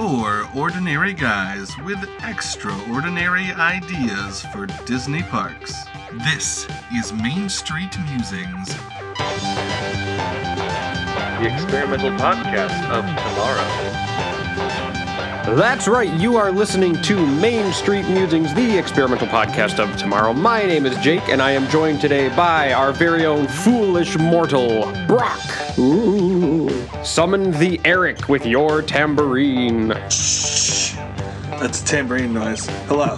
Four ordinary guys with extraordinary ideas for Disney parks. This is Main Street Musings, the experimental podcast of tomorrow. That's right, you are listening to Main Street Musings, the experimental podcast of tomorrow. My name is Jake, and I am joined today by our very own foolish mortal, Brock. Ooh. Summon the Eric with your tambourine. Shh. That's a tambourine noise. Hello.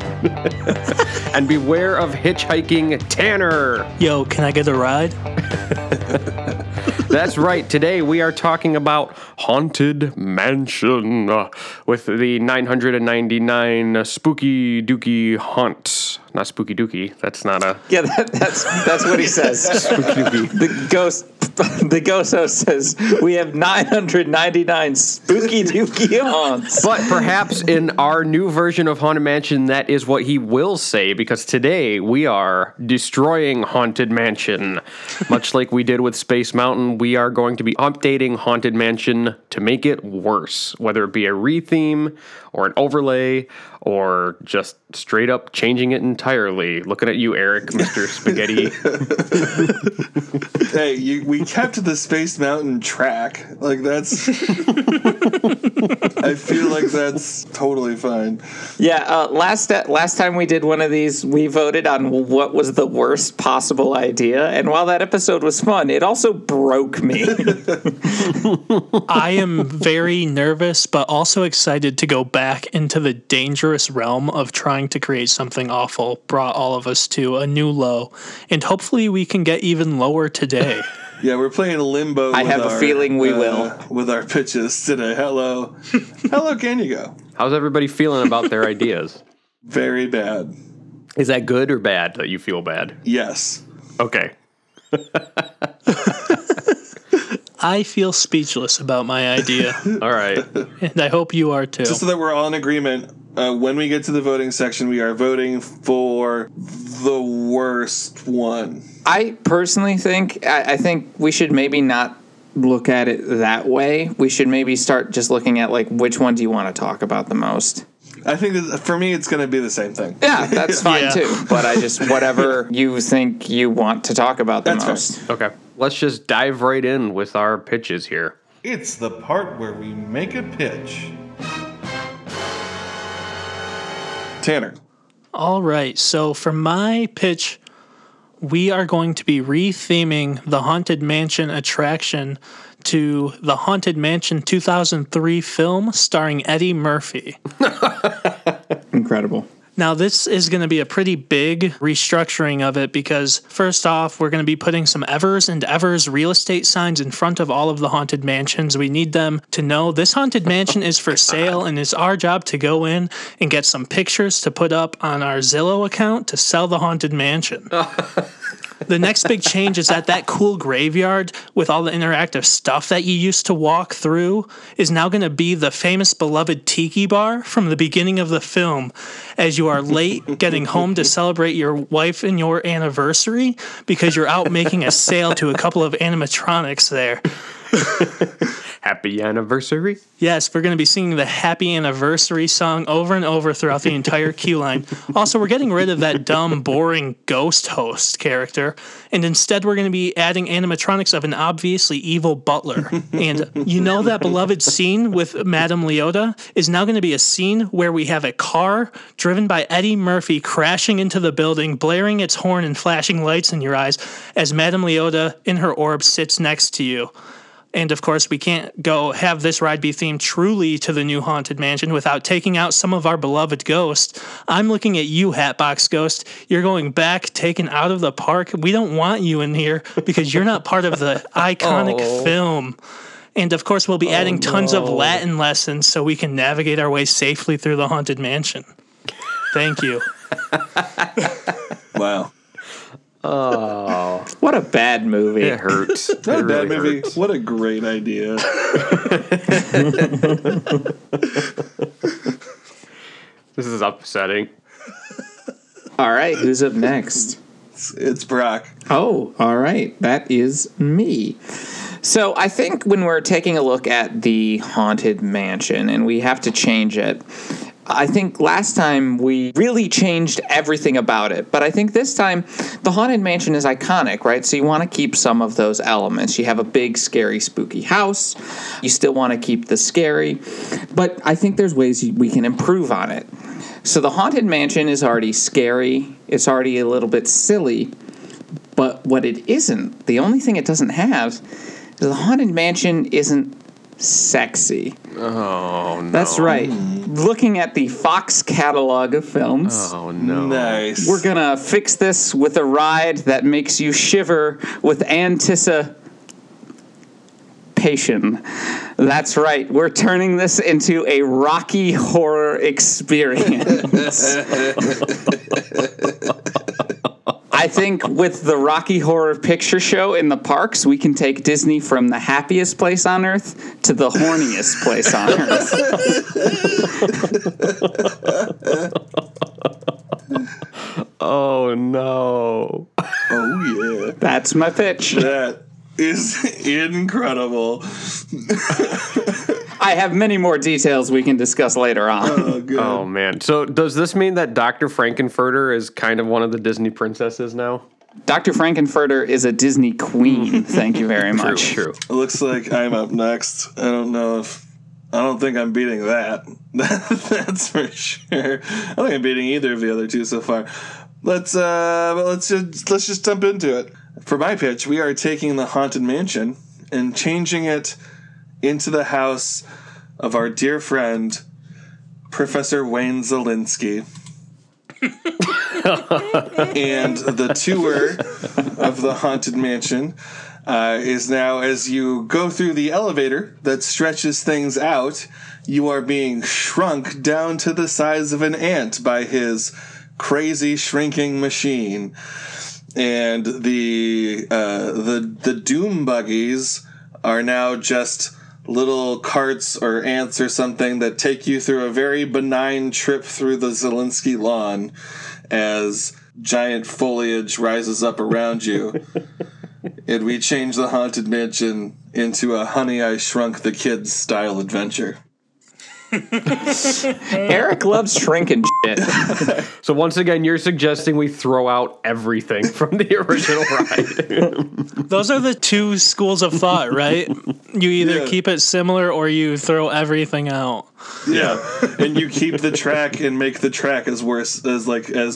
And beware of hitchhiking Tanner. Yo, can I get a ride? That's right. Today we are talking about Haunted Mansion with the 999 Spooky Dookie Haunt. Not Spooky Dookie. That's not a... Yeah, that's what he says. Spooky Dookie. The ghost host says, we have 999 Spooky Dookie Haunts. But perhaps in our new version of Haunted Mansion, that is what he will say, because today we are destroying Haunted Mansion. Much like we did with Space Mountain, we are going to be updating Haunted Mansion to make it worse, whether it be a retheme or an overlay or just straight up changing it entirely. Looking at you, Eric, Mr. Spaghetti. Hey, we kept the Space Mountain track. Like, that's... I feel like that's totally fine. Yeah, last time we did one of these, we voted on what was the worst possible idea, and while that episode was fun, it also broke me. I am very nervous, but also excited to go back into the dangerous realm of trying to create something awful. Brought all of us to a new low, and hopefully we can get even lower today. Yeah, we're playing limbo. I have a feeling we will. With our pitches today. Hello. Hello, can you go? How's everybody feeling about their ideas? Very bad. Is that good or bad that you feel bad? Yes. Okay. I feel speechless about my idea. All right. And I hope you are too. Just so that we're all in agreement, when we get to the voting section, we are voting for the worst one. I personally think, I think we should maybe not look at it that way. We should maybe start just looking at, like, which one do you want to talk about the most? I think that for me, it's going to be the same thing. Yeah, that's fine too. But I just, whatever you think you want to talk about the most. Fair. Okay. Let's just dive right in with our pitches here. It's the part where we make a pitch. Tanner. All right. So for my pitch, we are going to be retheming the Haunted Mansion attraction to the Haunted Mansion 2003 film starring Eddie Murphy. Incredible. Now, this is going to be a pretty big restructuring of it because, first off, we're going to be putting some Evers and Evers real estate signs in front of all of the haunted mansions. We need them to know this haunted mansion is for sale, and it's our job to go in and get some pictures to put up on our Zillow account to sell the haunted mansion. The next big change is that cool graveyard with all the interactive stuff that you used to walk through is now going to be the famous beloved tiki bar from the beginning of the film, as you are late getting home to celebrate your wife and your anniversary because you're out making a sale to a couple of animatronics there. Happy anniversary. Yes, we're going to be singing the happy anniversary song over and over throughout the entire queue line. Also, we're getting rid of that dumb, boring ghost host character, and instead we're going to be adding animatronics of an obviously evil butler. And you know that beloved scene with Madame Leota is now going to be a scene where we have a car driven by Eddie Murphy crashing into the building, blaring its horn and flashing lights in your eyes as Madame Leota in her orb sits next to you. And, of course, we can't go have this ride be themed truly to the new Haunted Mansion without taking out some of our beloved ghosts. I'm looking at you, Hatbox Ghost. You're going back, taken out of the park. We don't want you in here because you're not part of the iconic film. And, of course, we'll be adding tons of Latin lessons so we can navigate our way safely through the Haunted Mansion. Thank you. Wow. Oh, what a bad movie! It hurts. Not a bad movie. Hurts. What a great idea! This is upsetting. All right, who's up next? It's Brock. Oh, all right, that is me. So I think when we're taking a look at the Haunted Mansion, and we have to change it, I think last time we really changed everything about it. But I think this time, the Haunted Mansion is iconic, right? So you want to keep some of those elements. You have a big, scary, spooky house. You still want to keep the scary. But I think there's ways we can improve on it. So the Haunted Mansion is already scary. It's already a little bit silly. But what it isn't, the only thing it doesn't have, is the Haunted Mansion isn't sexy. Oh, no. That's right. Looking at the Fox catalog of films. Oh, no. Nice. We're going to fix this with a ride that makes you shiver with anticipation. That's right. We're turning this into a Rocky Horror experience. I think with the Rocky Horror Picture Show in the parks, we can take Disney from the happiest place on earth to the horniest place on earth. Oh, no. Oh, yeah. That's my pitch. That is incredible. I have many more details we can discuss later on. Oh, good. Oh, man. So does this mean that Dr. Frankenfurter is kind of one of the Disney princesses now? Dr. Frankenfurter is a Disney queen. Thank you very much. True. It looks like I'm up next. I don't think I'm beating that. That's for sure. I don't think I'm beating either of the other two so far. Let's just jump into it. For my pitch, we are taking the Haunted Mansion and changing it into the house of our dear friend, Professor Wayne Zelinsky. And the tour of the Haunted Mansion is now, as you go through the elevator that stretches things out, you are being shrunk down to the size of an ant by his crazy shrinking machine. And the doom buggies are now just little carts or ants or something that take you through a very benign trip through the Zelinsky lawn as giant foliage rises up around you. And we change the Haunted Mansion into a Honey, I Shrunk the Kids style adventure. Eric loves shrinking shit. So once again, you're suggesting we throw out everything from the original ride. Those are the two schools of thought, right? You either keep it similar or you throw everything out. Yeah, and you keep the track and make the track as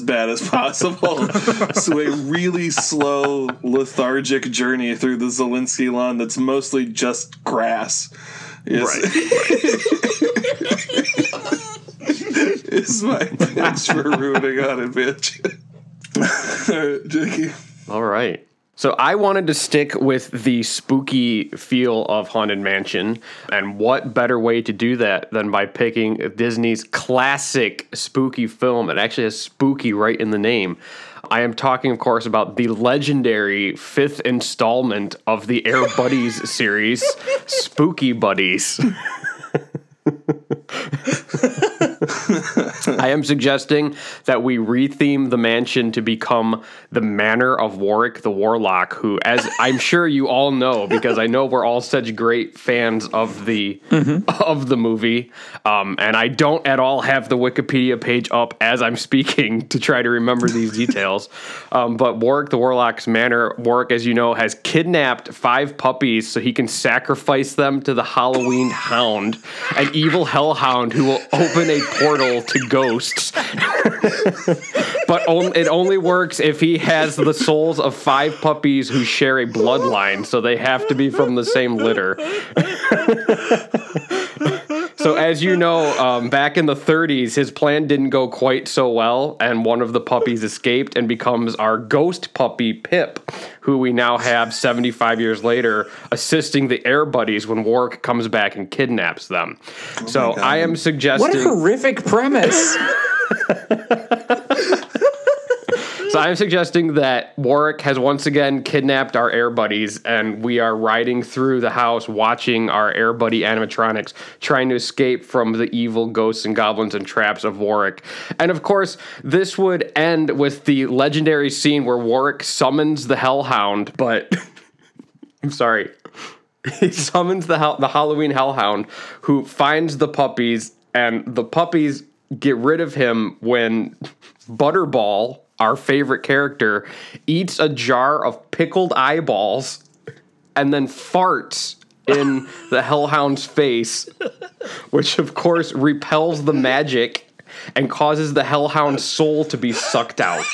bad as possible. So a really slow, lethargic journey through the Zelinsky lawn that's mostly just grass. Right. It's my pitch for ruining on it, bitch. All right, Jakey. All right. So I wanted to stick with the spooky feel of Haunted Mansion, and what better way to do that than by picking Disney's classic spooky film? It actually has spooky right in the name. I am talking, of course, about the legendary 5th installment of the Air Buddies series, Spooky Buddies. I am suggesting that we retheme the mansion to become the manor of Warwick the Warlock, who, as I'm sure you all know, because I know we're all such great fans of the movie, and I don't at all have the Wikipedia page up as I'm speaking to try to remember these details, but Warwick the Warlock's manor, Warwick, as you know, has kidnapped 5 puppies so he can sacrifice them to the Halloween Hound, an evil hellhound who will open a portal to ghosts. But it only works if he has the souls of 5 puppies who share a bloodline, so they have to be from the same litter. So as you know, back in the 30s, his plan didn't go quite so well, and one of the puppies escaped and becomes our ghost puppy, Pip, who we now have 75 years later assisting the Air Buddies when Warwick comes back and kidnaps them. Oh, so I am suggesting... What a horrific premise! So I'm suggesting that Warwick has once again kidnapped our Air Buddies, and we are riding through the house watching our Air Buddy animatronics trying to escape from the evil ghosts and goblins and traps of Warwick. And of course, this would end with the legendary scene where Warwick summons the Hellhound, but... I'm sorry. He summons the Halloween hellhound, who finds the puppies, and the puppies get rid of him when Butterball, our favorite character, eats a jar of pickled eyeballs and then farts in the hellhound's face, which, of course, repels the magic and causes the hellhound's soul to be sucked out.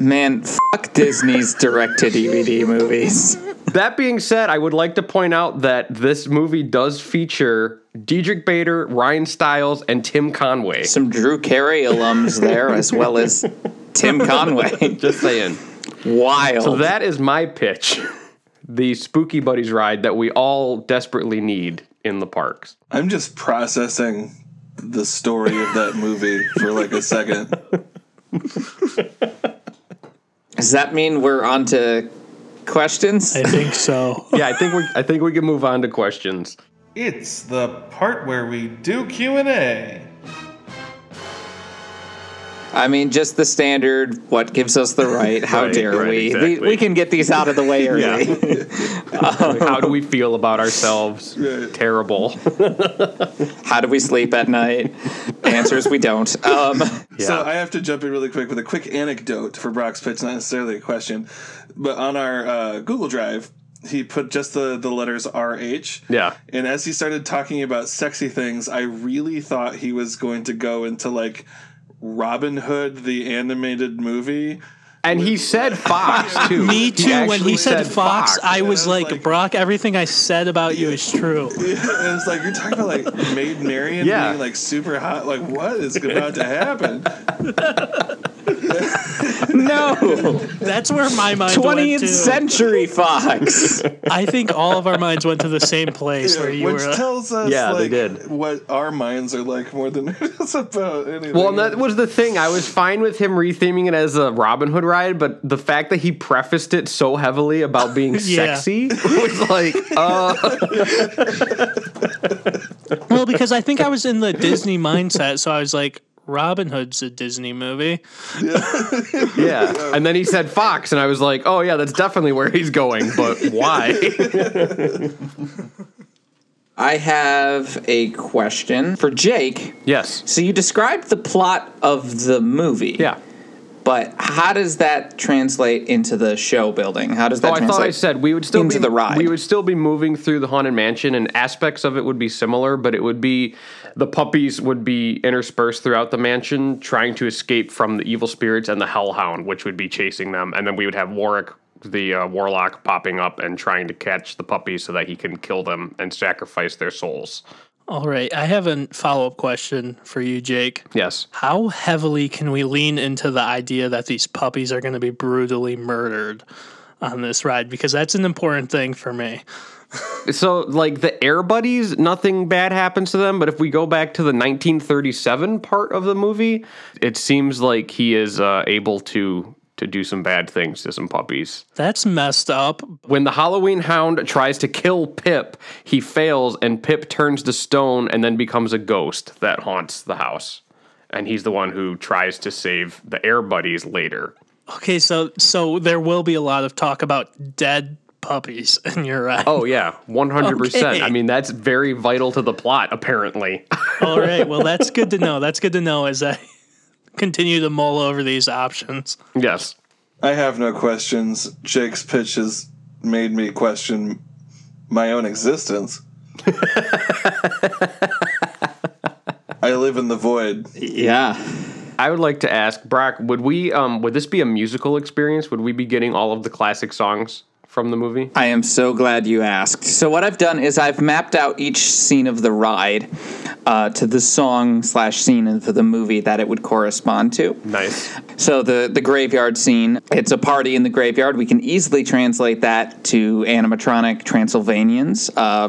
Man, fuck Disney's direct-to-DVD movies. That being said, I would like to point out that this movie does feature Diedrich Bader, Ryan Stiles, and Tim Conway. Some Drew Carey alums there, as well as Tim Conway. Just saying. Wild. So that is my pitch. The Spooky Buddies ride that we all desperately need in the parks. I'm just processing the story of that movie for like a second. Does that mean we're on to questions? I think so. Yeah, I think we can move on to questions. It's the part where we do Q&A. I mean, just the standard, what gives us the right, how right, dare right, we? Exactly. We can get these out of the way early. How do we feel about ourselves? Right. Terrible. How do we sleep at night? Answers we don't. So I have to jump in really quick with a quick anecdote for Brock's pitch, not necessarily a question. But on our Google Drive, he put just the letters RH. Yeah. And as he started talking about sexy things, I really thought he was going to go into like Robin Hood, the animated movie. And he said Fox, too. Me, too. When he said Fox, I was like, Brock, everything I said about you is true. Yeah, it was like, you're talking about, like, Maid Marian being, like, super hot. Like, what is about to happen? No. That's where my mind went, too. 20th century Fox. I think all of our minds went to the same place where you were. Which tells us, what our minds are like more than it's about anything. Well, and that was the thing. I was fine with him retheming it as a Robin Hood ride, but the fact that he prefaced it so heavily about being sexy was like, Well, because I think I was in the Disney mindset, so I was like, Robin Hood's a Disney movie. Yeah. And then he said Fox, and I was like, oh, yeah, that's definitely where he's going, but why? I have a question for Jake. Yes. So you described the plot of the movie. Yeah. But how does that translate into the show building? How does that translate? I thought I said we would still into the ride. We would still be moving through the Haunted Mansion, and aspects of it would be similar, but it would be the puppies would be interspersed throughout the mansion, trying to escape from the evil spirits and the hellhound, which would be chasing them. And then we would have Warwick, the warlock, popping up and trying to catch the puppies so that he can kill them and sacrifice their souls. All right, I have a follow-up question for you, Jake. Yes. How heavily can we lean into the idea that these puppies are going to be brutally murdered on this ride? Because that's an important thing for me. So, like, the Air Buddies, nothing bad happens to them, but if we go back to the 1937 part of the movie, it seems like he is able to do some bad things to some puppies. That's messed up. When the Halloween Hound tries to kill Pip, he fails, and Pip turns to stone and then becomes a ghost that haunts the house. And he's the one who tries to save the Air Buddies later. Okay, so there will be a lot of talk about dead puppies, and you're right. Oh, yeah, 100%. Okay. I mean, that's very vital to the plot, apparently. All right, well, that's good to know. That's good to know as I continue to mull over these options. Yes. I have no questions. Jake's pitch has made me question my own existence. I live in the void. Yeah. I would like to ask, Brock, would this be a musical experience? Would we be getting all of the classic songs from the movie? I am so glad you asked. So what I've done is I've mapped out each scene of the ride to the song / scene of the movie that it would correspond to. Nice. So the graveyard scene, it's a party in the graveyard. We can easily translate that to animatronic Transylvanians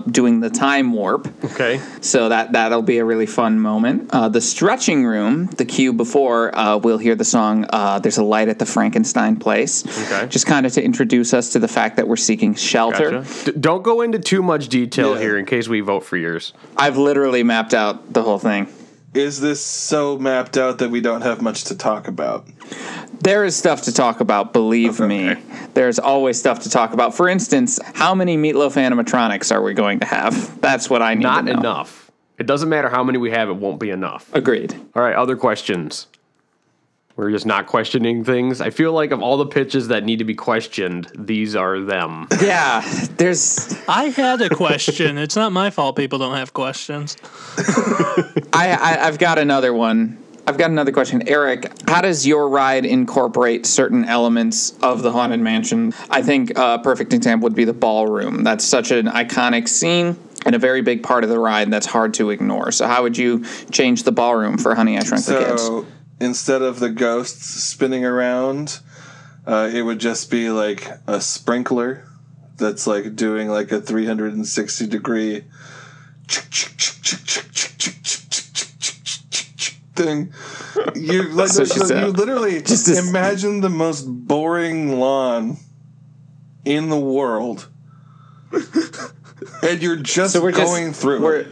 doing the time warp. Okay. So that'll be a really fun moment. The stretching room, the cue before, we'll hear the song There's a Light at the Frankenstein Place. Okay. Just kind of to introduce us to the fact that we're seeking shelter. Gotcha. Don't go into too much detail here in case we vote for yours. I've literally mapped out the whole thing. is this so mapped out that we don't have much to talk about? There is stuff to talk about, believe me. There's always stuff to talk about. For instance, how many Meatloaf animatronics are we going to have? That's what I need to know. Not enough. It doesn't matter how many we have, it won't be enough. Agreed. All right, other questions. We're just not questioning things. I feel like of all the pitches that need to be questioned, these are them. Yeah, there's... I had a question. It's not my fault people don't have questions. I've got another one. I've got another question. Eric, how does your ride incorporate certain elements of the Haunted Mansion? I think a perfect example would be the ballroom. That's such an iconic scene and a very big part of the ride that's hard to ignore. So how would you change the ballroom for Honey, I Shrunk the Kids? Instead of the ghosts spinning around, it would just be like a sprinkler that's like doing like a 360 degree thing. You like, you literally just imagine the most boring lawn in the world, and you're just going through it.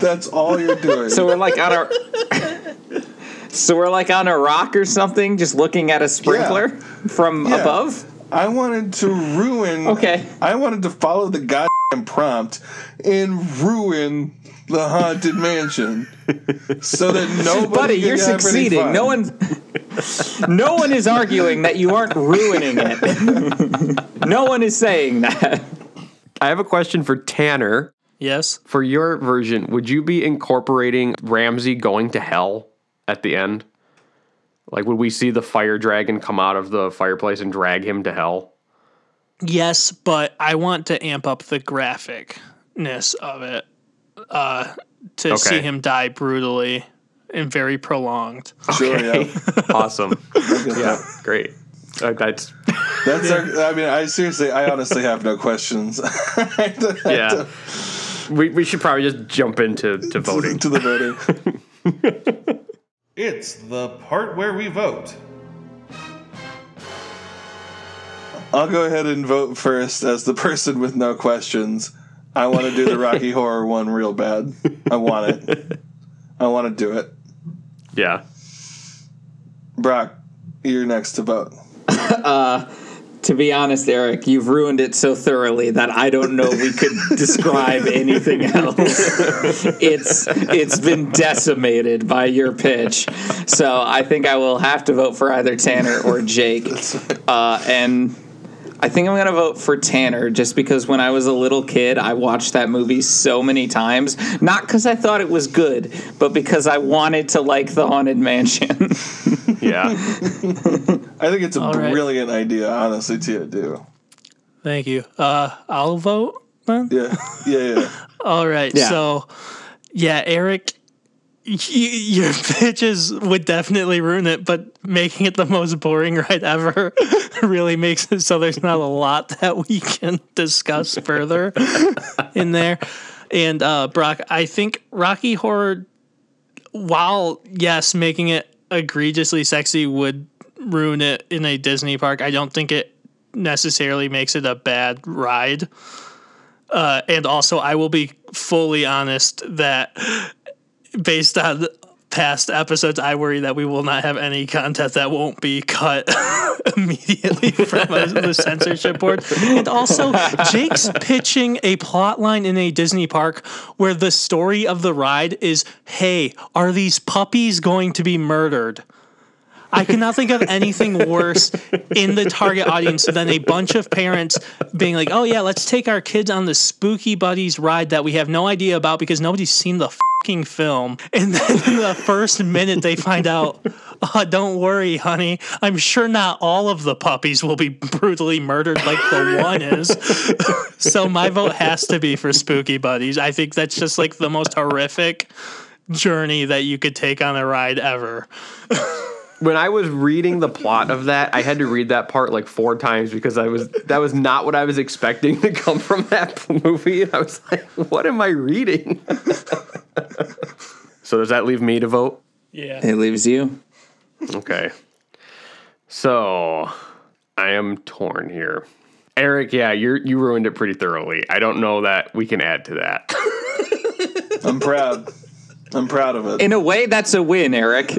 That's all you're doing. So we're like on our. So we're like on a rock or something, just looking at a sprinkler from above? I wanted to ruin... Okay. I wanted to follow the goddamn prompt and ruin the Haunted Mansion so that nobody you're succeeding. No one is arguing that you aren't ruining it. No one is saying that. I have a question for Tanner. Yes? For your version, would you be incorporating Ramsay going to hell? At the end? Like, would we see the fire dragon come out of the fireplace and drag him to hell? Yes, but I want to amp up the graphicness of it to see him die brutally and very prolonged. Okay. Sure, yeah. Awesome. Yeah, great. That's our, I mean, I honestly have no questions. We should probably just jump into voting. To the voting. It's the part where we vote. I'll go ahead and vote first as the person with no questions. I want to do the Rocky Horror one real bad. I want it. I want to do it. Yeah. Brock, you're next to vote. To be honest, Eric, you've ruined it so thoroughly that I don't know we could describe anything else. It's been decimated by your pitch. So I think I will have to vote for either Tanner or Jake. And I think I'm going to vote for Tanner just because when I was a little kid, I watched that movie so many times. Not because I thought it was good, but because I wanted to like the Haunted Mansion. Yeah. I think it's a brilliant idea, honestly, to do. Thank you. I'll vote then? Yeah. All right. Yeah. So, Eric, your pitches would definitely ruin it, but making it the most boring ride ever really makes it so there's not a lot that we can discuss further in there. And, Brock, I think Rocky Horror, while, yes, making it egregiously sexy would ruin it in a Disney park, I don't think it necessarily makes it a bad ride. And also, I will be fully honest that based on past episodes, I worry that we will not have any content that won't be cut immediately from the censorship board. And also, Jake's pitching a plot line in a Disney park where the story of the ride is, hey, are these puppies going to be murdered? I cannot think of anything worse in the target audience than a bunch of parents being like, oh, yeah, let's take our kids on the Spooky Buddies ride that we have no idea about because nobody's seen the fucking film. And then the first minute they find out, oh, don't worry, honey, I'm sure not all of the puppies will be brutally murdered like the one is. So my vote has to be for Spooky Buddies. I think that's just like the most horrific journey that you could take on a ride ever. When I was reading the plot of that, I had to read that part like 4 times because that was not what I was expecting to come from that movie. And I was like, what am I reading? So does that leave me to vote? Yeah. It leaves you. Okay. So I am torn here. Eric, you ruined it pretty thoroughly. I don't know that we can add to that. I'm proud. I'm proud of it. In a way, that's a win, Eric.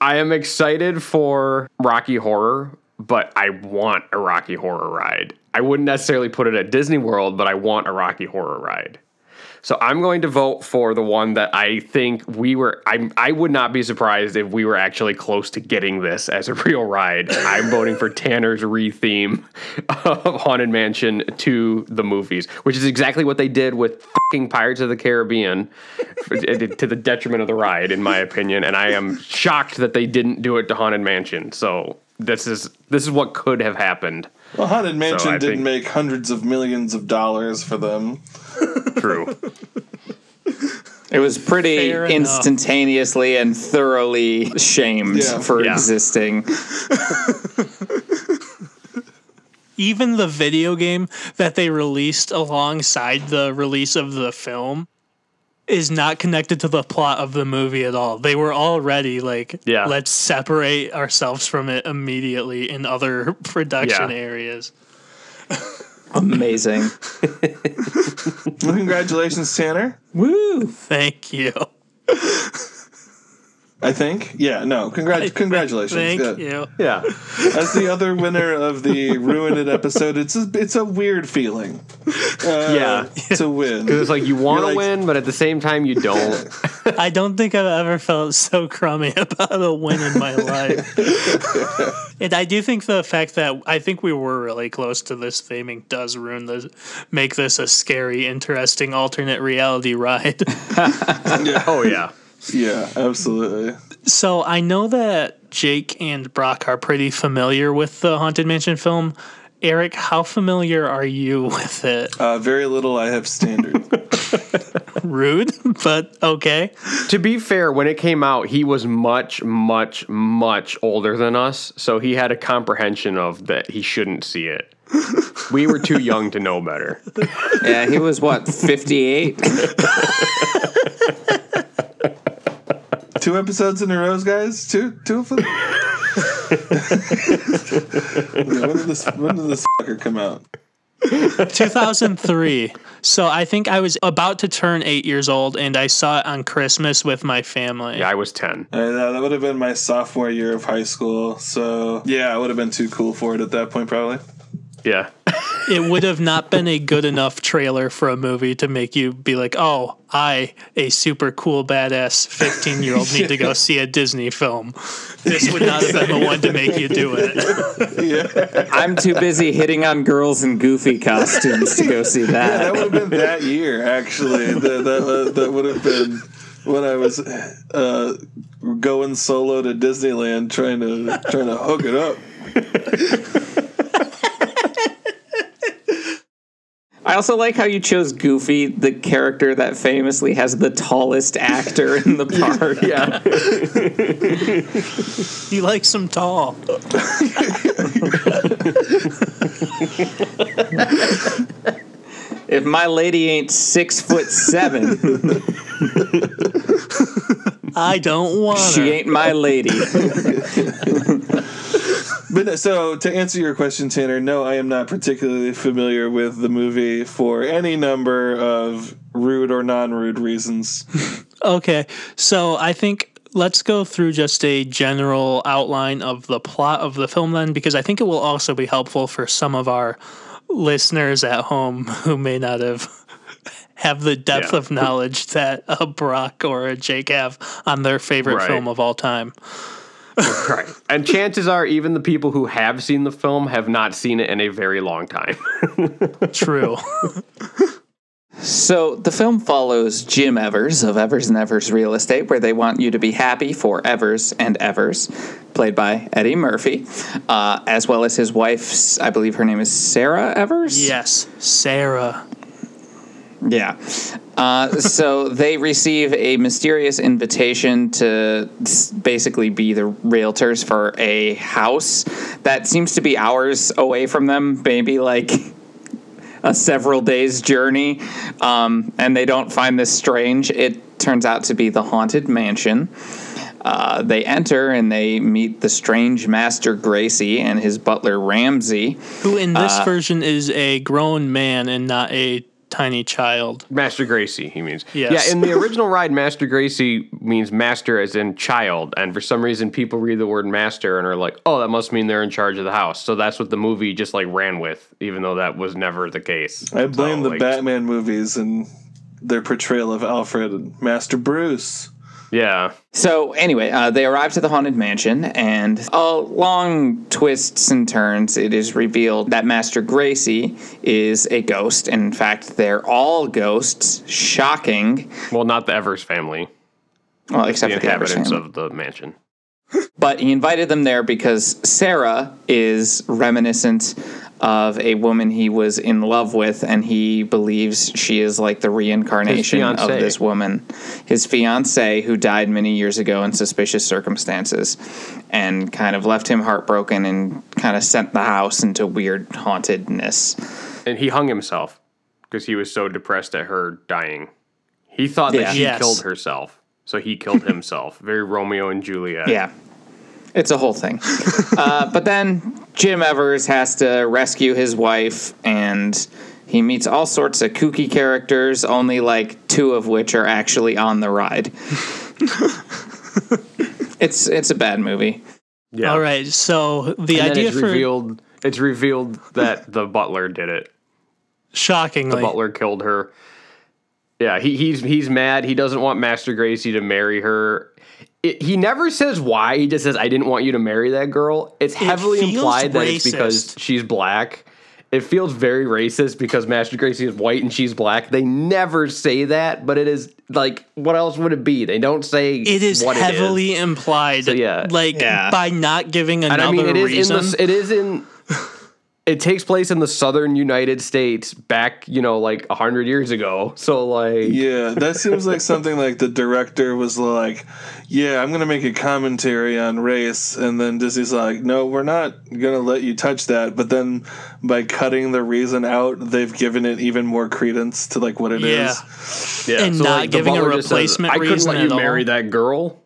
I am excited for Rocky Horror, but I want a Rocky Horror ride. I wouldn't necessarily put it at Disney World, but I want a Rocky Horror ride. So I'm going to vote for the one that I think we were... I would not be surprised if we were actually close to getting this as a real ride. I'm voting for Tanner's re-theme of Haunted Mansion to the movies, which is exactly what they did with fucking Pirates of the Caribbean to the detriment of the ride, in my opinion. And I am shocked that they didn't do it to Haunted Mansion. So this is what could have happened. Well, Haunted Mansion didn't make hundreds of millions of dollars for them. True. It was pretty fair instantaneously enough. And thoroughly shamed for existing. Even the video game that they released alongside the release of the film is not connected to the plot of the movie at all. They were already like, let's separate ourselves from it immediately in other production areas. Amazing. Well, congratulations, Tanner. Woo! Thank you. I think. Yeah, no. Congratulations. Thank you. Yeah. As the other winner of the Ruin It episode, it's a weird feeling. To win. Because it's like you want to win, but at the same time you don't. I don't think I've ever felt so crummy about a win in my life. And I do think the fact that I think we were really close to this theming does make this a scary, interesting alternate reality ride. Oh, yeah. Yeah, absolutely. So I know that Jake and Brock are pretty familiar with the Haunted Mansion film. Eric, how familiar are you with it? Very little. I have standards. Rude, but okay. To be fair, when it came out, he was much, much, much older than us, so he had a comprehension of that he shouldn't see it. We were too young to know better. Yeah, he was, 58? 2 episodes in a row, guys. Two of them. When did this fucker come out? 2003. So I think I was about to turn 8 years old, and I saw it on Christmas with my family. Yeah, I was 10. That would have been my sophomore year of high school. So yeah, I would have been too cool for it at that point, probably. Yeah. It would have not been a good enough trailer for a movie to make you be like, oh, a super cool, badass 15-year-old need to go see a Disney film. This would not have been the one to make you do it. Yeah. I'm too busy hitting on girls in goofy costumes to go see that. Yeah, that would have been that year, actually. That would have been... when I was going solo to Disneyland trying to hook it up. I also like how you chose Goofy, the character that famously has the tallest actor in the park. Yeah. He likes him tall. If my lady ain't 6'7", I don't want her. She ain't my lady. But so to answer your question, Tanner, no, I am not particularly familiar with the movie for any number of rude or non-rude reasons. Okay, so I think let's go through just a general outline of the plot of the film then, because I think it will also be helpful for some of our listeners at home who may not have the depth of knowledge that a Brock or a Jake have on their favorite film of all time. Right. And chances are even the people who have seen the film have not seen it in a very long time. True. So the film follows Jim Evers of Evers and Evers Real Estate, where they want you to be happy for Evers and Evers, played by Eddie Murphy, as well as his wife, I believe her name is Sarah Evers? Yes, Sarah. Yeah. So they receive a mysterious invitation to basically be the realtors for a house that seems to be hours away from them, maybe like a several days journey, and they don't find this strange. It turns out to be the Haunted Mansion. They enter and they meet the strange master Gracie and his butler Ramsey, who in this version is a grown man and not a tiny child. Master Gracie, he means. Yes. Yeah, in the original ride, Master Gracie means master as in child. And for some reason, people read the word master and are like, oh, that must mean they're in charge of the house. So that's what the movie just, like, ran with, even though that was never the case. I blame the Batman movies and their portrayal of Alfred and Master Bruce. Yeah. So anyway, they arrive to the Haunted Mansion, and along twists and turns, it is revealed that Master Gracie is a ghost. In fact, they're all ghosts. Shocking. Well, not the Evers family. Well, except for the Evers family. The inhabitants of the mansion. But he invited them there because Sarah is reminiscent of a woman he was in love with, and he believes she is like the reincarnation of this woman. His fiancée, who died many years ago in suspicious circumstances, and kind of left him heartbroken and kind of sent the house into weird hauntedness. And he hung himself because he was so depressed at her dying. He thought that she killed herself, so he killed himself. Very Romeo and Juliet. Yeah. It's a whole thing. But then Jim Evers has to rescue his wife, and he meets all sorts of kooky characters, only like two of which are actually on the ride. It's a bad movie. Yeah. All right, so the idea it's revealed that the butler did it. Shockingly. The butler killed her. Yeah, he's mad. He doesn't want Master Gracie to marry her. He never says why. He just says, I didn't want you to marry that girl. It's heavily implied that it's because she's black. It feels very racist because Master Gracie is white and she's black. They never say that, but it is like, what else would it be? They don't say what it is. It is heavily implied, by not giving another reason. It takes place in the southern United States back, 100 years ago. So, Yeah, that seems like something like the director was like, yeah, I'm going to make a commentary on race. And then Disney's like, no, we're not going to let you touch that. But then by cutting the reason out, they've given it even more credence to, what it is. Yeah. And so not giving a replacement reason. I couldn't let you marry that girl.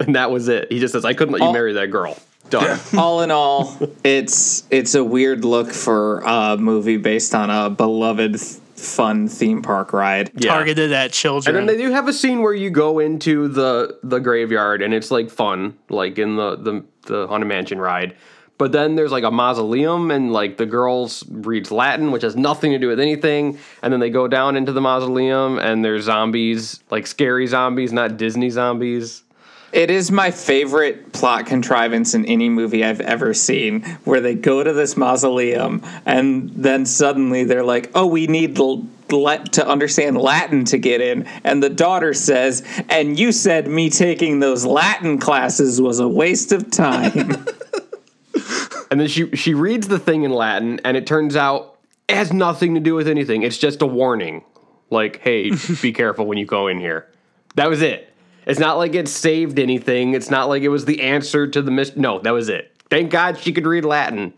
And that was it. He just says, I couldn't let you marry that girl. Done. All in all, it's a weird look for a movie based on a beloved fun theme park ride targeted at children. And then they do have a scene where you go into the graveyard, and it's fun, in the Haunted Mansion ride. But then there's a mausoleum, and the girls reads Latin, which has nothing to do with anything. And then they go down into the mausoleum, and there's zombies, scary zombies, not Disney zombies. It is my favorite plot contrivance in any movie I've ever seen, where they go to this mausoleum and then suddenly they're like, oh, we need to understand Latin to get in. And the daughter says, and you said me taking those Latin classes was a waste of time. And then she reads the thing in Latin, and it turns out it has nothing to do with anything. It's just a warning. Hey, be careful when you go in here. That was it. It's not like it saved anything. It's not like it was the answer to the mystery. No, that was it. Thank God she could read Latin.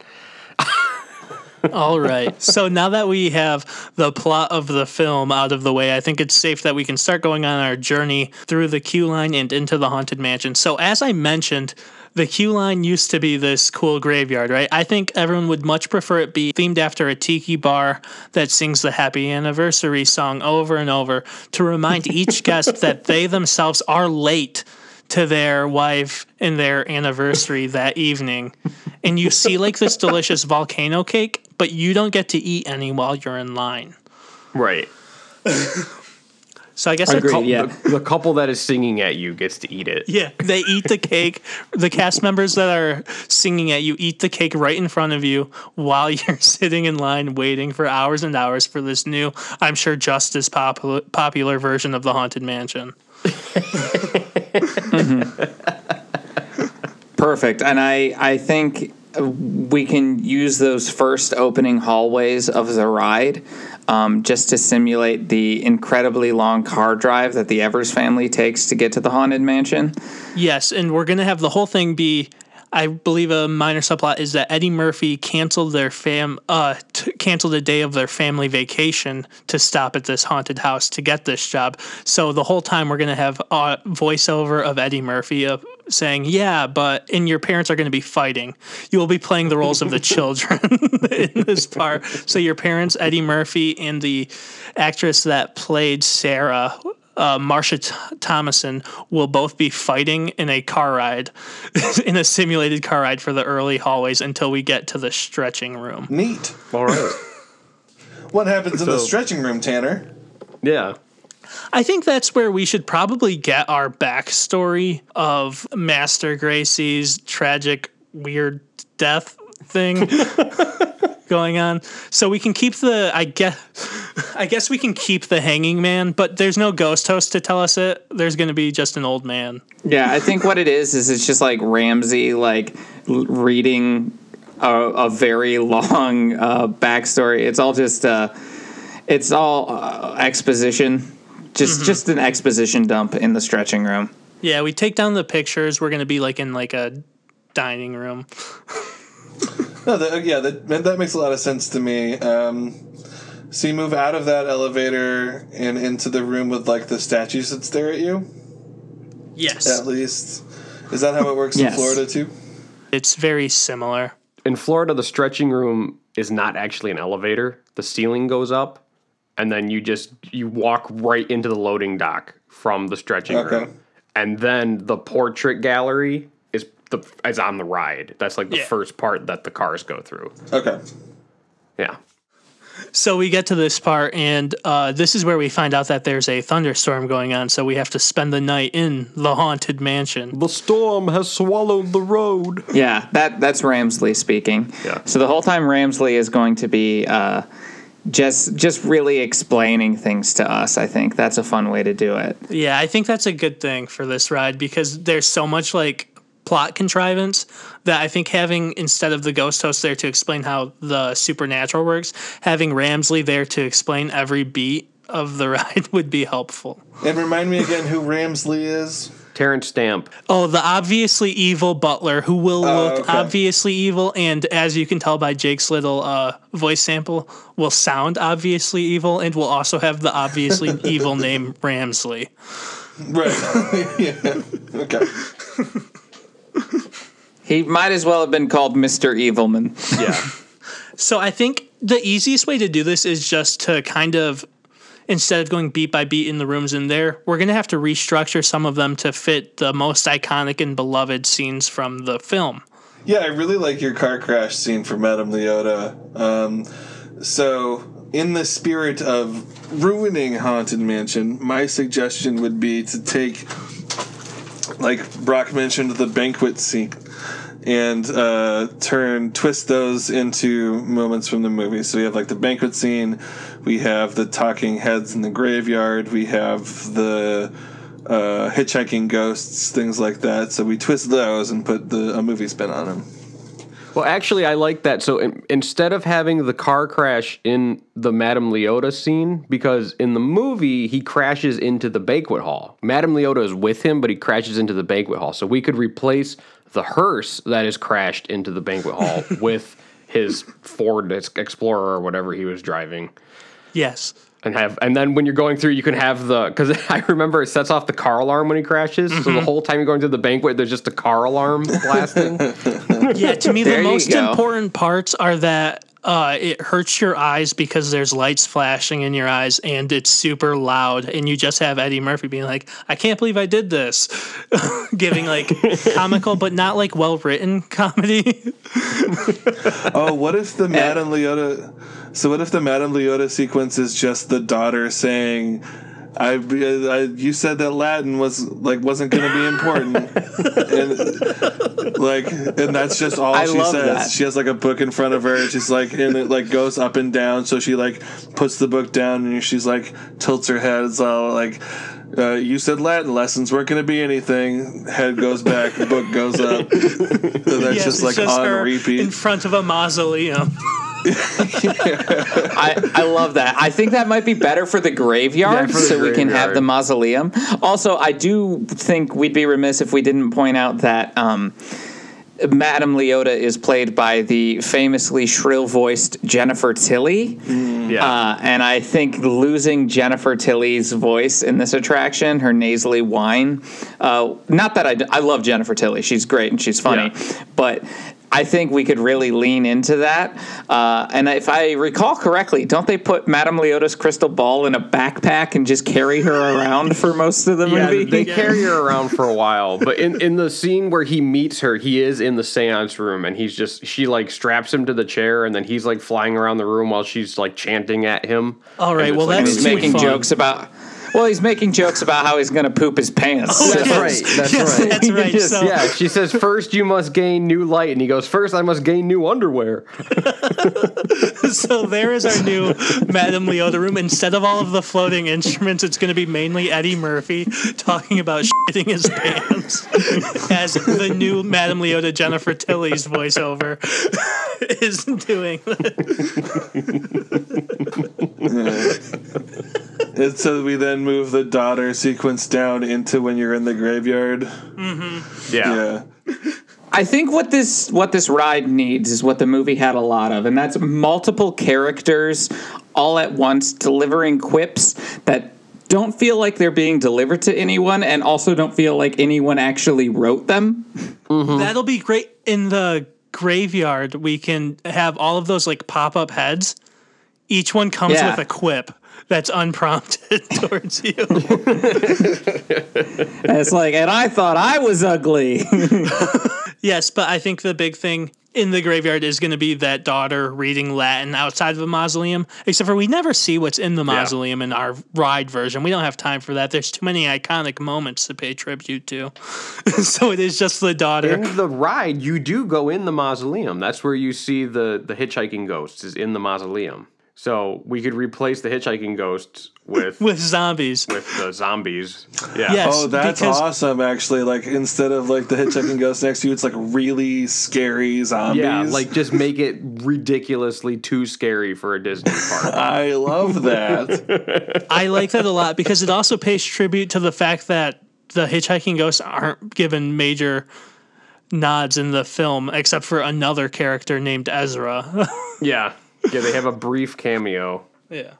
All right. So now that we have the plot of the film out of the way, I think it's safe that we can start going on our journey through the queue line and into the Haunted Mansion. So as I mentioned, the queue line used to be this cool graveyard, right? I think everyone would much prefer it be themed after a tiki bar that sings the happy anniversary song over and over to remind each guest that they themselves are late to their wife and their anniversary that evening. And you see this delicious volcano cake, but you don't get to eat any while you're in line. Right. So I guess the couple that is singing at you gets to eat it. Yeah, they eat the cake. The cast members that are singing at you eat the cake right in front of you while you're sitting in line waiting for hours and hours for this new, I'm sure, just as popular version of the Haunted Mansion. Mm-hmm. Perfect. And I think we can use those first opening hallways of the ride just to simulate the incredibly long car drive that the Evers family takes to get to the Haunted Mansion. Yes, and we're going to have the whole thing be I believe a minor subplot is that Eddie Murphy canceled their canceled a day of their family vacation to stop at this haunted house to get this job. So the whole time we're going to have a voiceover of Eddie Murphy saying, yeah, but, and your parents are going to be fighting. You will be playing the roles of the children in this part. So your parents, Eddie Murphy, and the actress that played Sarah, Marsha Thomason, will both be fighting in a car ride, in a simulated car ride for the early hallways until we get to the stretching room. Neat. All right. What happens in the stretching room, Tanner? Yeah. I think that's where we should probably get our backstory of Master Gracie's tragic, weird death thing going on. So we can keep the, I guess we can keep the hanging man, but there's no ghost host to tell us it. There's going to be just an old man. Yeah, I think what it is it's just like Ramsey, like reading a very long backstory. It's all just, exposition. Just an exposition dump in the stretching room. Yeah, we take down the pictures. We're going to be like in like a dining room. That makes a lot of sense to me. So you move out of that elevator and into the room with like the statues that stare at you? Yes. At least. Is that how it works in Florida too? It's very similar. In Florida, the stretching room is not actually an elevator. The ceiling goes up. And then you walk right into the loading dock from the stretching room. And then the portrait gallery is on the ride. That's like the first part that the cars go through. Okay. Yeah. So we get to this part, and this is where we find out that there's a thunderstorm going on, so we have to spend the night in the Haunted Mansion. The storm has swallowed the road. Yeah, that's Ramsley speaking. Yeah. So the whole time Ramsley is going to be... Just really explaining things to us, I think. That's a fun way to do it. Yeah, I think that's a good thing for this ride because there's so much, like, plot contrivance that I think having, instead of the ghost host there to explain how the supernatural works, having Ramsley there to explain every beat of the ride would be helpful. And remind me again who Ramsley is. Terrence Stamp. Oh, the obviously evil butler who will look obviously evil and, as you can tell by Jake's little voice sample, will sound obviously evil and will also have the obviously evil name Ramsley. Right. Okay. He might as well have been called Mr. Evilman. Yeah. So I think the easiest way to do this is just to kind of, instead of going beat by beat in the rooms in there, we're going to have to restructure some of them to fit the most iconic and beloved scenes from the film. Yeah, I really like your car crash scene for Madame Leota. So in the spirit of ruining Haunted Mansion, my suggestion would be to take, like Brock mentioned, the banquet scene and twist those into moments from the movie. So we have like the banquet scene, we have the talking heads in the graveyard, we have the hitchhiking ghosts, things like that. So we twist those and put a movie spin on them. Well, actually, I like that. So instead of having the car crash in the Madame Leota scene, because in the movie, he crashes into the banquet hall. Madame Leota is with him, but he crashes into the banquet hall. So we could replace the hearse that is crashed into the banquet hall with his Ford Explorer or whatever he was driving. Yes. And then when you're going through, you can have because I remember it sets off the car alarm when he crashes. Mm-hmm. So the whole time you're going through the banquet, there's just a car alarm blasting. Yeah, to me, the most important parts are that it hurts your eyes because there's lights flashing in your eyes and it's super loud. And you just have Eddie Murphy being like, I can't believe I did this. Giving like comical, but not like well-written comedy. Oh, what if the Madame Leota... So what if the Madame Leota sequence is just the daughter saying... you said that Latin wasn't going to be important, and that's just all she says. That. She has like a book in front of her. And she's like, and it like goes up and down. So she like puts the book down and she's like tilts her head. It's all like, you said Latin lessons weren't going to be anything. Head goes back, book goes up. And that's just like just on repeat in front of a mausoleum. I love that. I think that might be better for the graveyard, we can have the mausoleum. Also, I do think we'd be remiss if we didn't point out that Madame Leota is played by the famously shrill-voiced Jennifer Tilly. Yeah. And I think losing Jennifer Tilly's voice in this attraction, her nasally whine, not that I love Jennifer Tilly. She's great and she's funny. Yeah. But I think we could really lean into that. And if I recall correctly, don't they put Madame Leota's crystal ball in a backpack and just carry her around for most of the movie? Yeah, they carry her around for a while. But in the scene where he meets her, he is in the seance room, and he's just, she like straps him to the chair, and then he's like flying around the room while she's like chanting at him. All right, well, like, that's making fun. Jokes about... Well, he's making jokes about how he's going to poop his pants. Oh, that's right. That's right. That's right. Just, so. Yeah, she says, first you must gain new light. And he goes, first I must gain new underwear. So there is our new Madame Leota room. Instead of all of the floating instruments, it's going to be mainly Eddie Murphy talking about shitting his pants as the new Madame Leota Jennifer Tilly's voiceover is doing. It says we then move the daughter sequence down into when you're in the graveyard. Mm-hmm. Yeah. I think what this ride needs is what the movie had a lot of, and that's multiple characters all at once delivering quips that don't feel like they're being delivered to anyone, and also don't feel like anyone actually wrote them. Mm-hmm. That'll be great. In the graveyard, we can have all of those like pop-up heads. Each one comes with a quip that's unprompted towards you. It's like, and I thought I was ugly. Yes, but I think the big thing in the graveyard is going to be that daughter reading Latin outside of the mausoleum, except for we never see what's in the mausoleum in our ride version. We don't have time for that. There's too many iconic moments to pay tribute to. So it is just the daughter. In the ride, you do go in the mausoleum. That's where you see the hitchhiking ghosts is in the mausoleum. So we could replace the hitchhiking ghosts with zombies. With the zombies. Yeah. Yes, oh, that's awesome, actually. Like, instead of, like, the hitchhiking ghost next to you, it's, like, really scary zombies. Yeah, like, just make it ridiculously too scary for a Disney park. I love that. I like that a lot because it also pays tribute to the fact that the hitchhiking ghosts aren't given major nods in the film, except for another character named Ezra. Yeah. Yeah, they have a brief cameo. Yeah.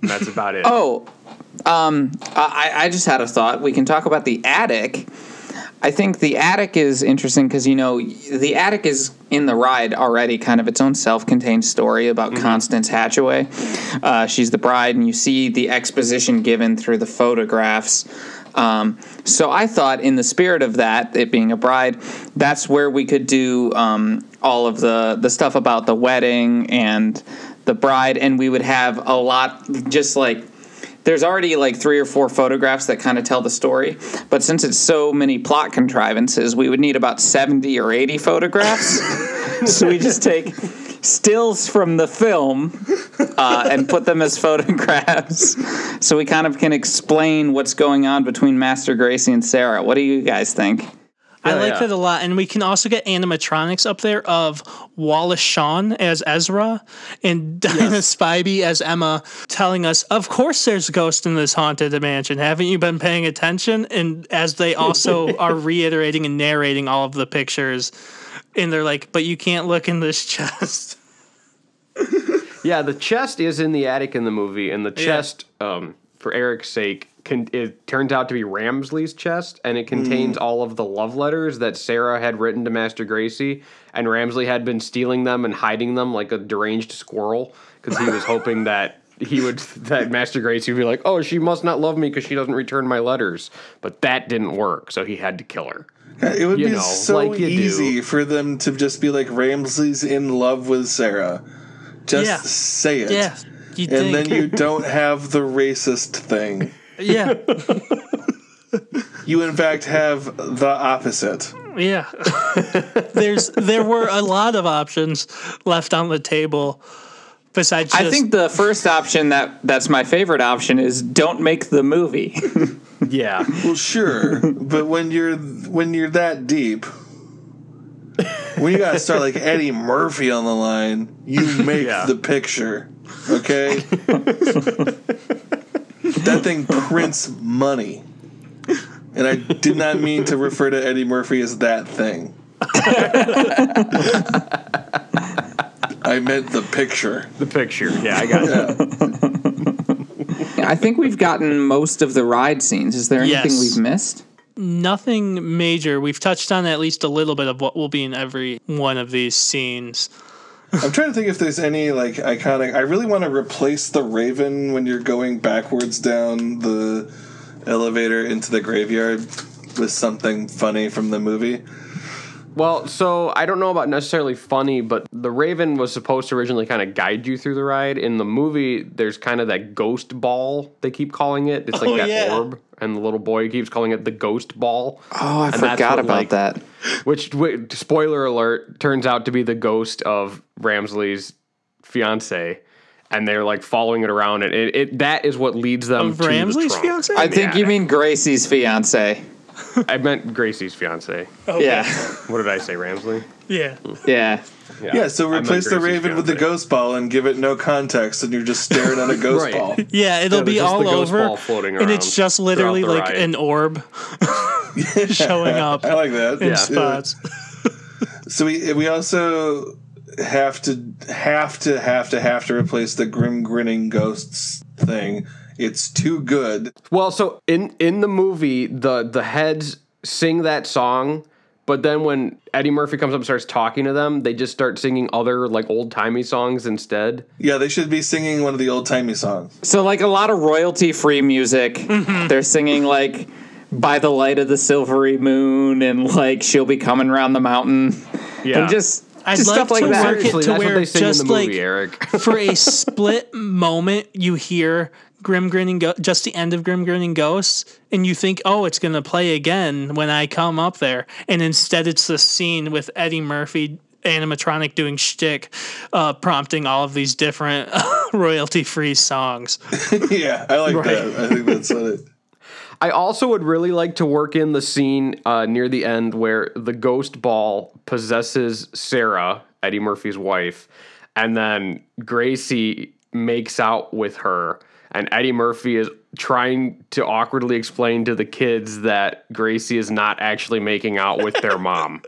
And that's about it. Oh, I just had a thought. We can talk about the attic. I think the attic is interesting because, you know, the attic is in the ride already kind of its own self-contained story about Constance Hatchaway. She's the bride, and you see the exposition given through the photographs. So I thought in the spirit of that, it being a bride, that's where we could do all of the stuff about the wedding and the bride, and we would have a lot just like there's already like 3 or 4 photographs that kind of tell the story. But since it's so many plot contrivances, we would need about 70 or 80 photographs. So we just take stills from the film and put them as photographs. So we kind of can explain what's going on between Master Gracie and Sarah. What do you guys think? I like that a lot. And we can also get animatronics up there of Wallace Shawn as Ezra and Dinah Spivey as Emma telling us, of course there's ghosts in this haunted mansion. Haven't you been paying attention? And as they also are reiterating and narrating all of the pictures, and they're like, but you can't look in this chest. Yeah, the chest is in the attic in the movie, and the chest, for Eric's sake, it turns out to be Ramsley's chest, and it contains all of the love letters that Sarah had written to Master Gracie, and Ramsley had been stealing them and hiding them like a deranged squirrel because he was hoping that Master Gracie would be like, oh, she must not love me because she doesn't return my letters. But that didn't work, so he had to kill her. It would be so like easy for them to just be like, Ramsley's in love with Sarah. Just say it. Yeah, and then you don't have the racist thing. Yeah. You, in fact, have the opposite. Yeah. There were a lot of options left on the table. Besides, I think the first option that's my favorite option is don't make the movie. Yeah. Well, sure, but when you're that deep, when you gotta start like Eddie Murphy on the line, you make the picture. Okay. That thing prints money, and I did not mean to refer to Eddie Murphy as that thing. I meant the picture. The picture. Yeah, I got it. Yeah. I think we've gotten most of the ride scenes. Is there anything we've missed? Nothing major. We've touched on at least a little bit of what will be in every one of these scenes. I'm trying to think if there's any, like, iconic... I really want to replace the Raven when you're going backwards down the elevator into the graveyard with something funny from the movie. Well, so I don't know about necessarily funny, but the Raven was supposed to originally kind of guide you through the ride. In the movie, there's kind of that ghost ball, they keep calling it. It's like orb, and the little boy keeps calling it the ghost ball. Oh, I forgot about that. Which, spoiler alert, turns out to be the ghost of Ramsley's fiance. And they're, like, following it around. And that is what leads them to Ramsley's fiance? I think you mean Gracie's fiance. I meant Gracie's fiance. Okay. Yeah. What did I say, Ramsley? Yeah. Yeah. Yeah, so replace the Raven with the ghost ball and give it no context, and you're just staring at a ghost ball. Yeah, it'll be all over, and it's just literally like an orb showing up. I like that. In spots. So we also have to replace the grim grinning ghosts thing. It's too good. Well, so in the movie, the heads sing that song, but then when Eddie Murphy comes up and starts talking to them, they just start singing other, like, old-timey songs instead. Yeah, they should be singing one of the old-timey songs. So, like, a lot of royalty-free music. Mm-hmm. They're singing, like, By the Light of the Silvery Moon and, like, She'll Be Coming Round the Mountain. Yeah. And just... I'd love to work it to where just like for a split moment you hear Grim Grinning Ghost, just the end of Grim Grinning Ghosts, and you think, oh, it's going to play again when I come up there. And instead it's the scene with Eddie Murphy, animatronic, doing shtick, prompting all of these different royalty-free songs. Yeah, I like that. I think that's what it is. I also would really like to work in the scene near the end where the ghost ball possesses Sarah, Eddie Murphy's wife, and then Gracie makes out with her, and Eddie Murphy is trying to awkwardly explain to the kids that Gracie is not actually making out with their mom.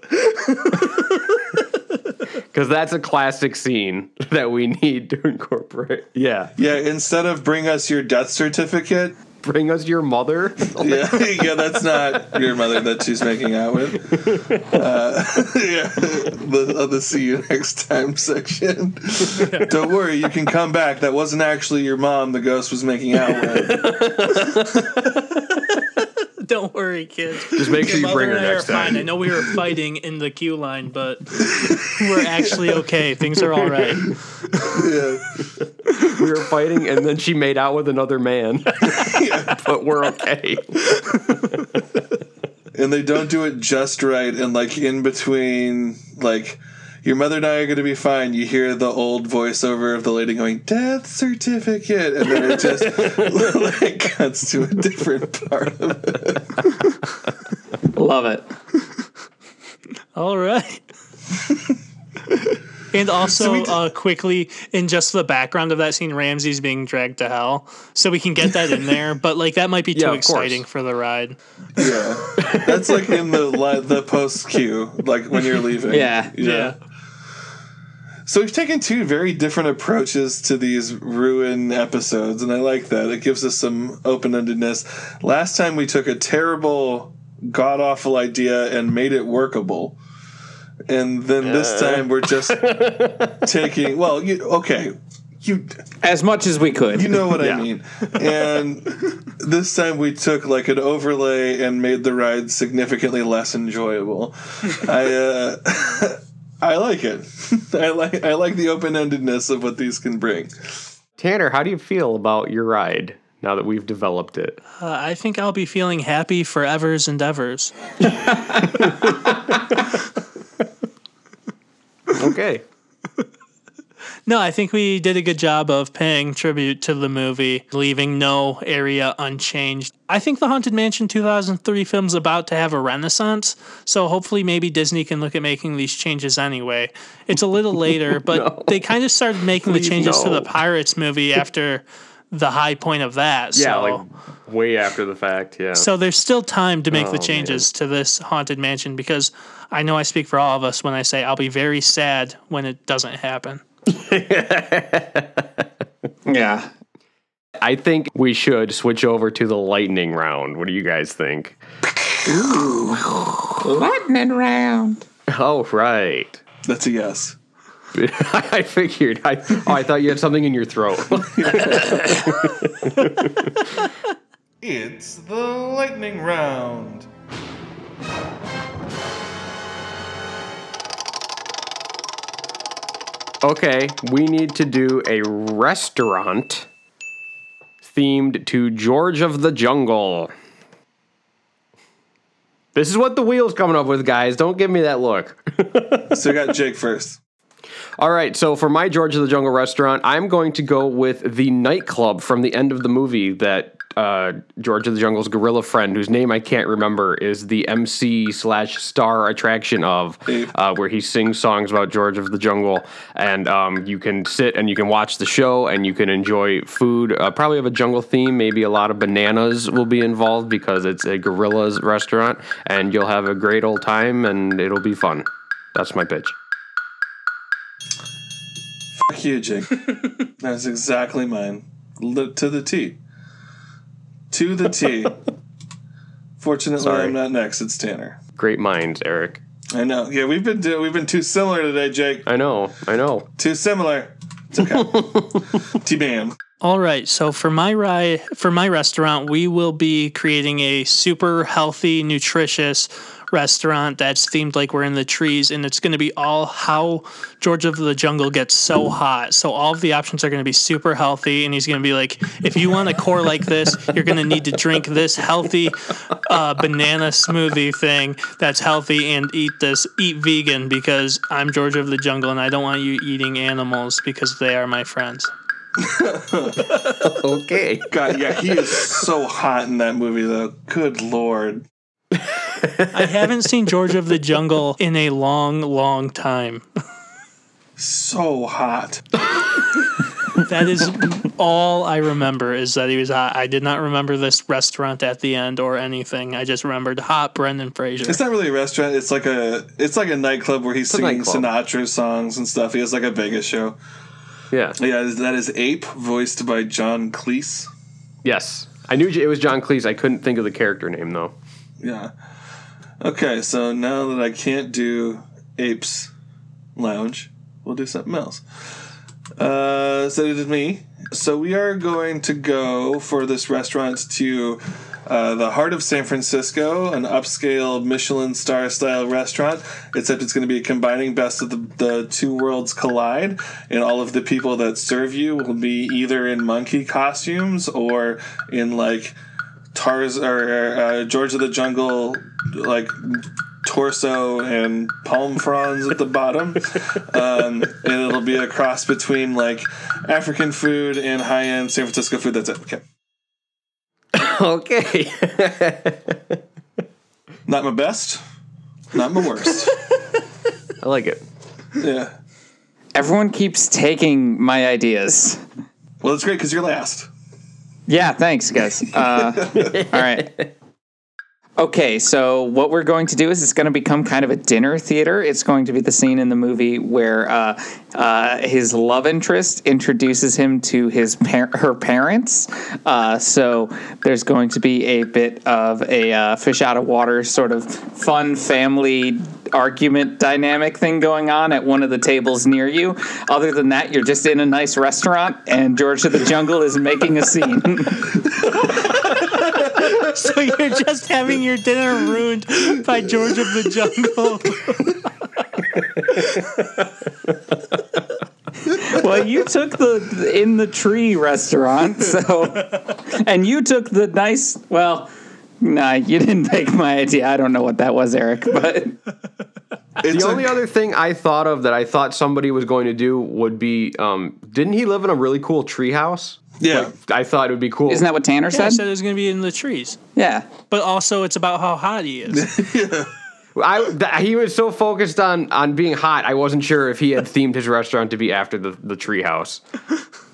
Because that's a classic scene that we need to incorporate. Yeah. Yeah, instead of bring us your death certificate... Bring us your mother. Yeah, that's not your mother that she's making out with. The see you next time section. Don't worry, you can come back. That wasn't actually your mom the ghost was making out with. Don't worry, kids. Just make sure you bring her next time. I know we were fighting in the queue line, but we're actually okay. Things are all right. Yeah. We were fighting, and then she made out with another man. But we're okay. And they don't do it just right, and, like, in between, like, your mother and I are going to be fine, you hear the old voiceover of the lady going, death certificate, and then it just, like, cuts to a different part of it. Love it. All right. And also, so quickly, in just the background of that scene, Ramsey's being dragged to hell. So we can get that in there, but, like, that might be too exciting for the ride. Yeah. That's, like, in the post queue, like, when you're leaving. Yeah. So we've taken two very different approaches to these ruin episodes, and I like that. It gives us some open-endedness. Last time we took a terrible, god-awful idea and made it workable. And then this time we're just taking... Well, as much as we could. You know what I mean. And this time we took, like, an overlay and made the ride significantly less enjoyable. I like it. I like the open-endedness of what these can bring. Tanner, how do you feel about your ride now that we've developed it? I think I'll be feeling happy for Evers and Evers. Okay. No, I think we did a good job of paying tribute to the movie, leaving no area unchanged. I think the Haunted Mansion 2003 film's about to have a renaissance, so hopefully maybe Disney can look at making these changes anyway. It's a little later, but they kind of started making the changes to the Pirates movie after the high point of that. Yeah, so, like way after the fact, yeah. So there's still time to make the changes to this Haunted Mansion, because I know I speak for all of us when I say I'll be very sad when it doesn't happen. Yeah. I think we should switch over to the lightning round. What do you guys think? Ooh, lightning round. Oh, right. That's a yes. I figured. I thought you had something in your throat. It's the lightning round. Okay, we need to do a restaurant themed to George of the Jungle. This is what the wheel's coming up with, guys. Don't give me that look. So I got Jake first. All right, so for my George of the Jungle restaurant, I'm going to go with the nightclub from the end of the movie that George of the Jungle's gorilla friend, whose name I can't remember, is the MC/star attraction of, where he sings songs about George of the Jungle. And you can sit and you can watch the show and you can enjoy food, probably of a jungle theme. Maybe a lot of bananas will be involved because it's a gorilla's restaurant, and you'll have a great old time and it'll be fun. That's my pitch. Fuck you, Jake. That's exactly mine. To the T. To the T. Fortunately, sorry, I'm not next. It's Tanner. Great minds, Eric. I know. Yeah, we've been too similar today, Jake. I know. Too similar. It's okay. T-bam. All right. So for my restaurant, we will be creating a super healthy, nutritious restaurant that's themed like we're in the trees, and it's going to be all how George of the Jungle gets so hot. So all of the options are going to be super healthy, and he's going to be like, if you want a core like this, you're going to need to drink this healthy banana smoothie thing that's healthy, and eat vegan, because I'm George of the Jungle and I don't want you eating animals because they are my friends. Okay. God, yeah, he is so hot in that movie though. Good Lord. I haven't seen George of the Jungle in a long, long time. So hot. That is all I remember, is that he was hot. I did not remember this restaurant at the end or anything. I just remembered hot Brendan Fraser. It's not really a restaurant. It's like a nightclub where he's singing Sinatra songs and stuff. He has like a Vegas show. Yeah. Yeah, that is Ape, voiced by John Cleese. Yes. I knew it was John Cleese. I couldn't think of the character name, though. Yeah. Okay, so now that I can't do Apes Lounge, we'll do something else. So it is me. So we are going to go for this restaurant to the heart of San Francisco, an upscale Michelin star style restaurant, except it's going to be combining best of the two worlds collide, and all of the people that serve you will be either in monkey costumes or in like George of the Jungle, like torso and palm fronds at the bottom, and it'll be a cross between like African food and high-end San Francisco food. That's it. Okay. Not my best, not my worst. I like it. Yeah. Everyone keeps taking my ideas. Well, it's great because you're last. Yeah, thanks, guys. All right. Okay, so what we're going to do is it's going to become kind of a dinner theater. It's going to be the scene in the movie where his love interest introduces him to her parents. So there's going to be a bit of a fish out of water sort of fun family argument dynamic thing going on at one of the tables near you. Other than that, you're just in a nice restaurant, and George of the Jungle is making a scene. So you're just having your dinner ruined by George of the Jungle. Well, you took the in the tree restaurant, so, and you took the nice. Well, nah, you didn't take my idea. I don't know what that was, Eric. But the only other thing I thought of that I thought somebody was going to do would be, didn't he live in a really cool tree house? Yeah. Like, I thought it would be cool. Isn't that what Tanner said? Yeah, he said it was going to be in the trees. Yeah. But also it's about how hot he is. Yeah. He was so focused on being hot, I wasn't sure if he had themed his restaurant to be after the tree house.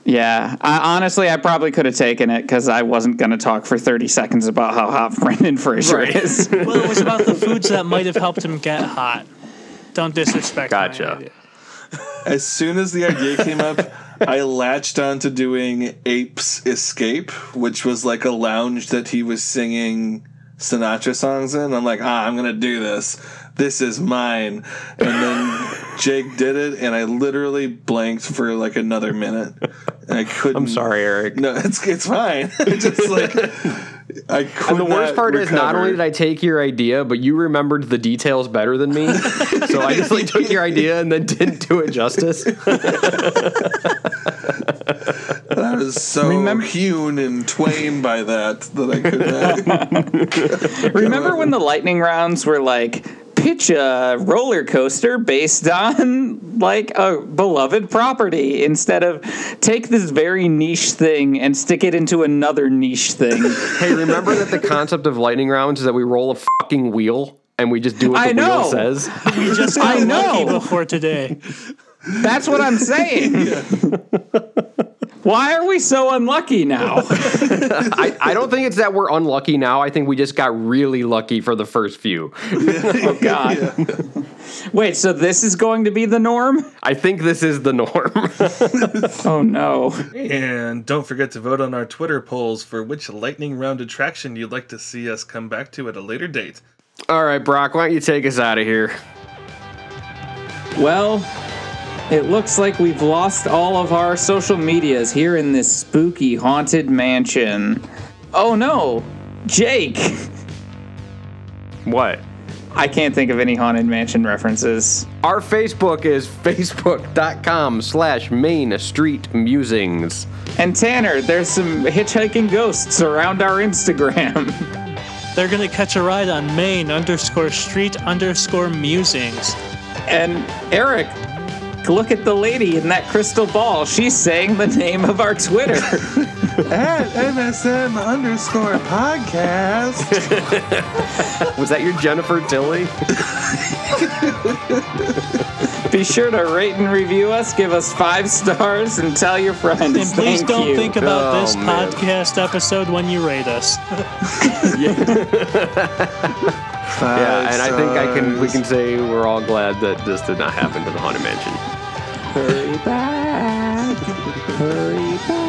Yeah, honestly, I probably could have taken it because I wasn't going to talk for 30 seconds about how hot Brendan Fraser is. Well, it was about the foods that might have helped him get hot. Don't disrespect my idea. As soon as the idea came up, I latched on to doing Apes Escape, which was like a lounge that he was singing Sinatra songs in. I'm like, I'm going to do this. This is mine. And then Jake did it, and I literally blanked for like another minute. And I couldn't. I'm sorry, Eric. No, it's fine. Just like I couldn't. And the worst part is, not only did I take your idea, but you remembered the details better than me. So I just like took your idea and then didn't do it justice. I was so hewn in twain by that I could not. Remember when the lightning rounds were like, pitch a roller coaster based on like a beloved property, instead of take this very niche thing and stick it into another niche thing. Hey, remember that the concept of lightning rounds is that we roll a fucking wheel and we just do what the wheel says? We just got lucky before today. That's what I'm saying. Yeah. Why are we so unlucky now? I don't think it's that we're unlucky now. I think we just got really lucky for the first few. Oh, God. Yeah. Wait, so this is going to be the norm? I think this is the norm. Oh, no. And don't forget to vote on our Twitter polls for which lightning round attraction you'd like to see us come back to at a later date. All right, Brock, why don't you take us out of here? Well, it looks like we've lost all of our social medias here in this spooky haunted mansion. Oh no, Jake! What? I can't think of any haunted mansion references. Our Facebook is facebook.com/Main Street Musings. And Tanner, there's some hitchhiking ghosts around our Instagram. They're gonna catch a ride on Main_Street_Musings. And Eric, look at the lady in that crystal ball. She's saying the name of our Twitter. At MSM_podcast. Was that your Jennifer Tilly? Be sure to rate and review us. Give us 5 stars and tell your friends. And please don't think about this podcast episode when you rate us. Yeah. Yeah, and I think we can say we're all glad that this did not happen to the Haunted Mansion. Hurry back.